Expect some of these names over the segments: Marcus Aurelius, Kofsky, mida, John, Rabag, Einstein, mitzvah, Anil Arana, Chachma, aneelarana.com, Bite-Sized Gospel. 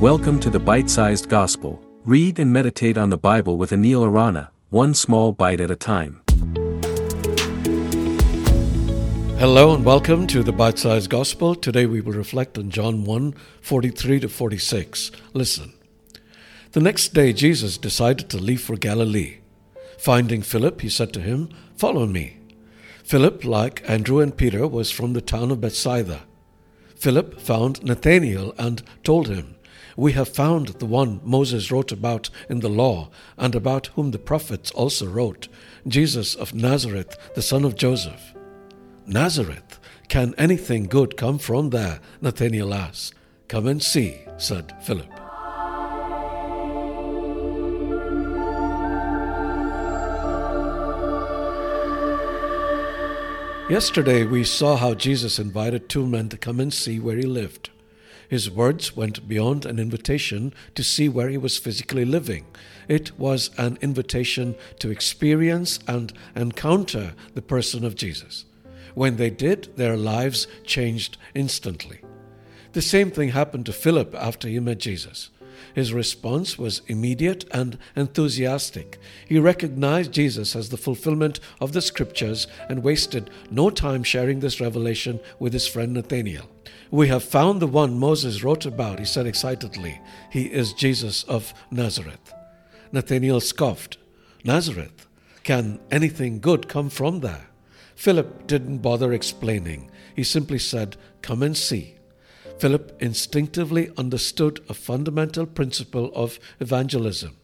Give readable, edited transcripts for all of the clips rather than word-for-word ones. Welcome to the Bite-Sized Gospel. Read and meditate on the Bible with Anil Arana, one small bite at a time. Hello and welcome to the Bite-Sized Gospel. Today we will reflect on John 1, 43-46. Listen. The next day Jesus decided to leave for Galilee. Finding Philip, he said to him, "Follow me." Philip, like Andrew and Peter, was from the town of Bethsaida. Philip found Nathanael and told him, "We have found the one Moses wrote about in the law, and about whom the prophets also wrote, Jesus of Nazareth, the son of Joseph." "Nazareth? Can anything good come from there?" Nathanael asked. "Come and see," said Philip. Yesterday we saw how Jesus invited two men to come and see where he lived. His words went beyond an invitation to see where he was physically living. It was an invitation to experience and encounter the person of Jesus. When they did, their lives changed instantly. The same thing happened to Philip after he met Jesus. His response was immediate and enthusiastic. He recognized Jesus as the fulfillment of the Scriptures and wasted no time sharing this revelation with his friend Nathanael. "We have found the one Moses wrote about," he said excitedly. "He is Jesus of Nazareth." Nathanael scoffed. "Nazareth? Can anything good come from there?" Philip didn't bother explaining. He simply said, "Come and see." Philip instinctively understood a fundamental principle of evangelism.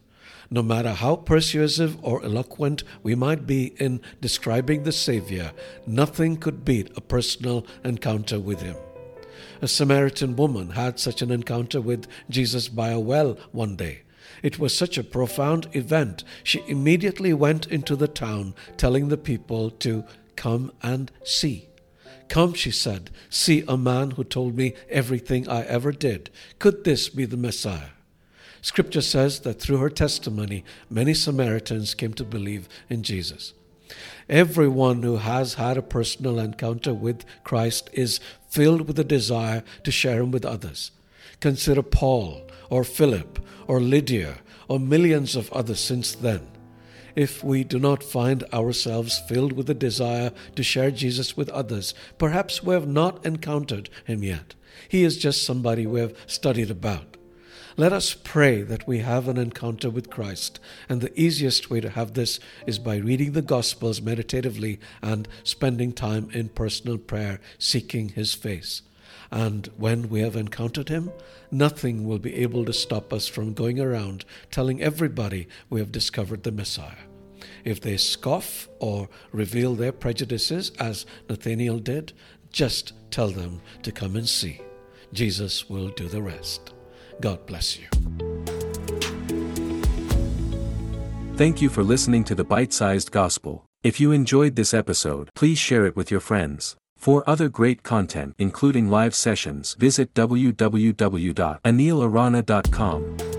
No matter how persuasive or eloquent we might be in describing the Savior, nothing could beat a personal encounter with him. A Samaritan woman had such an encounter with Jesus by a well one day. It was such a profound event, she immediately went into the town, telling the people to come and see. "Come," she said, "see a man who told me everything I ever did. Could this be the Messiah?" Scripture says that through her testimony, many Samaritans came to believe in Jesus. Everyone who has had a personal encounter with Christ is filled with a desire to share him with others. Consider Paul or Philip or Lydia or millions of others since then. If we do not find ourselves filled with a desire to share Jesus with others, perhaps we have not encountered him yet. He is just somebody we have studied about. Let us pray that we have an encounter with Christ, and the easiest way to have this is by reading the Gospels meditatively and spending time in personal prayer, seeking his face. And when we have encountered him, nothing will be able to stop us from going around telling everybody we have discovered the Messiah. If they scoff or reveal their prejudices, as Nathanael did, just tell them to come and see. Jesus will do the rest. God bless you. Thank you for listening to the Bite-Sized Gospel. If you enjoyed this episode, please share it with your friends. For other great content, including live sessions, visit www.aneelarana.com.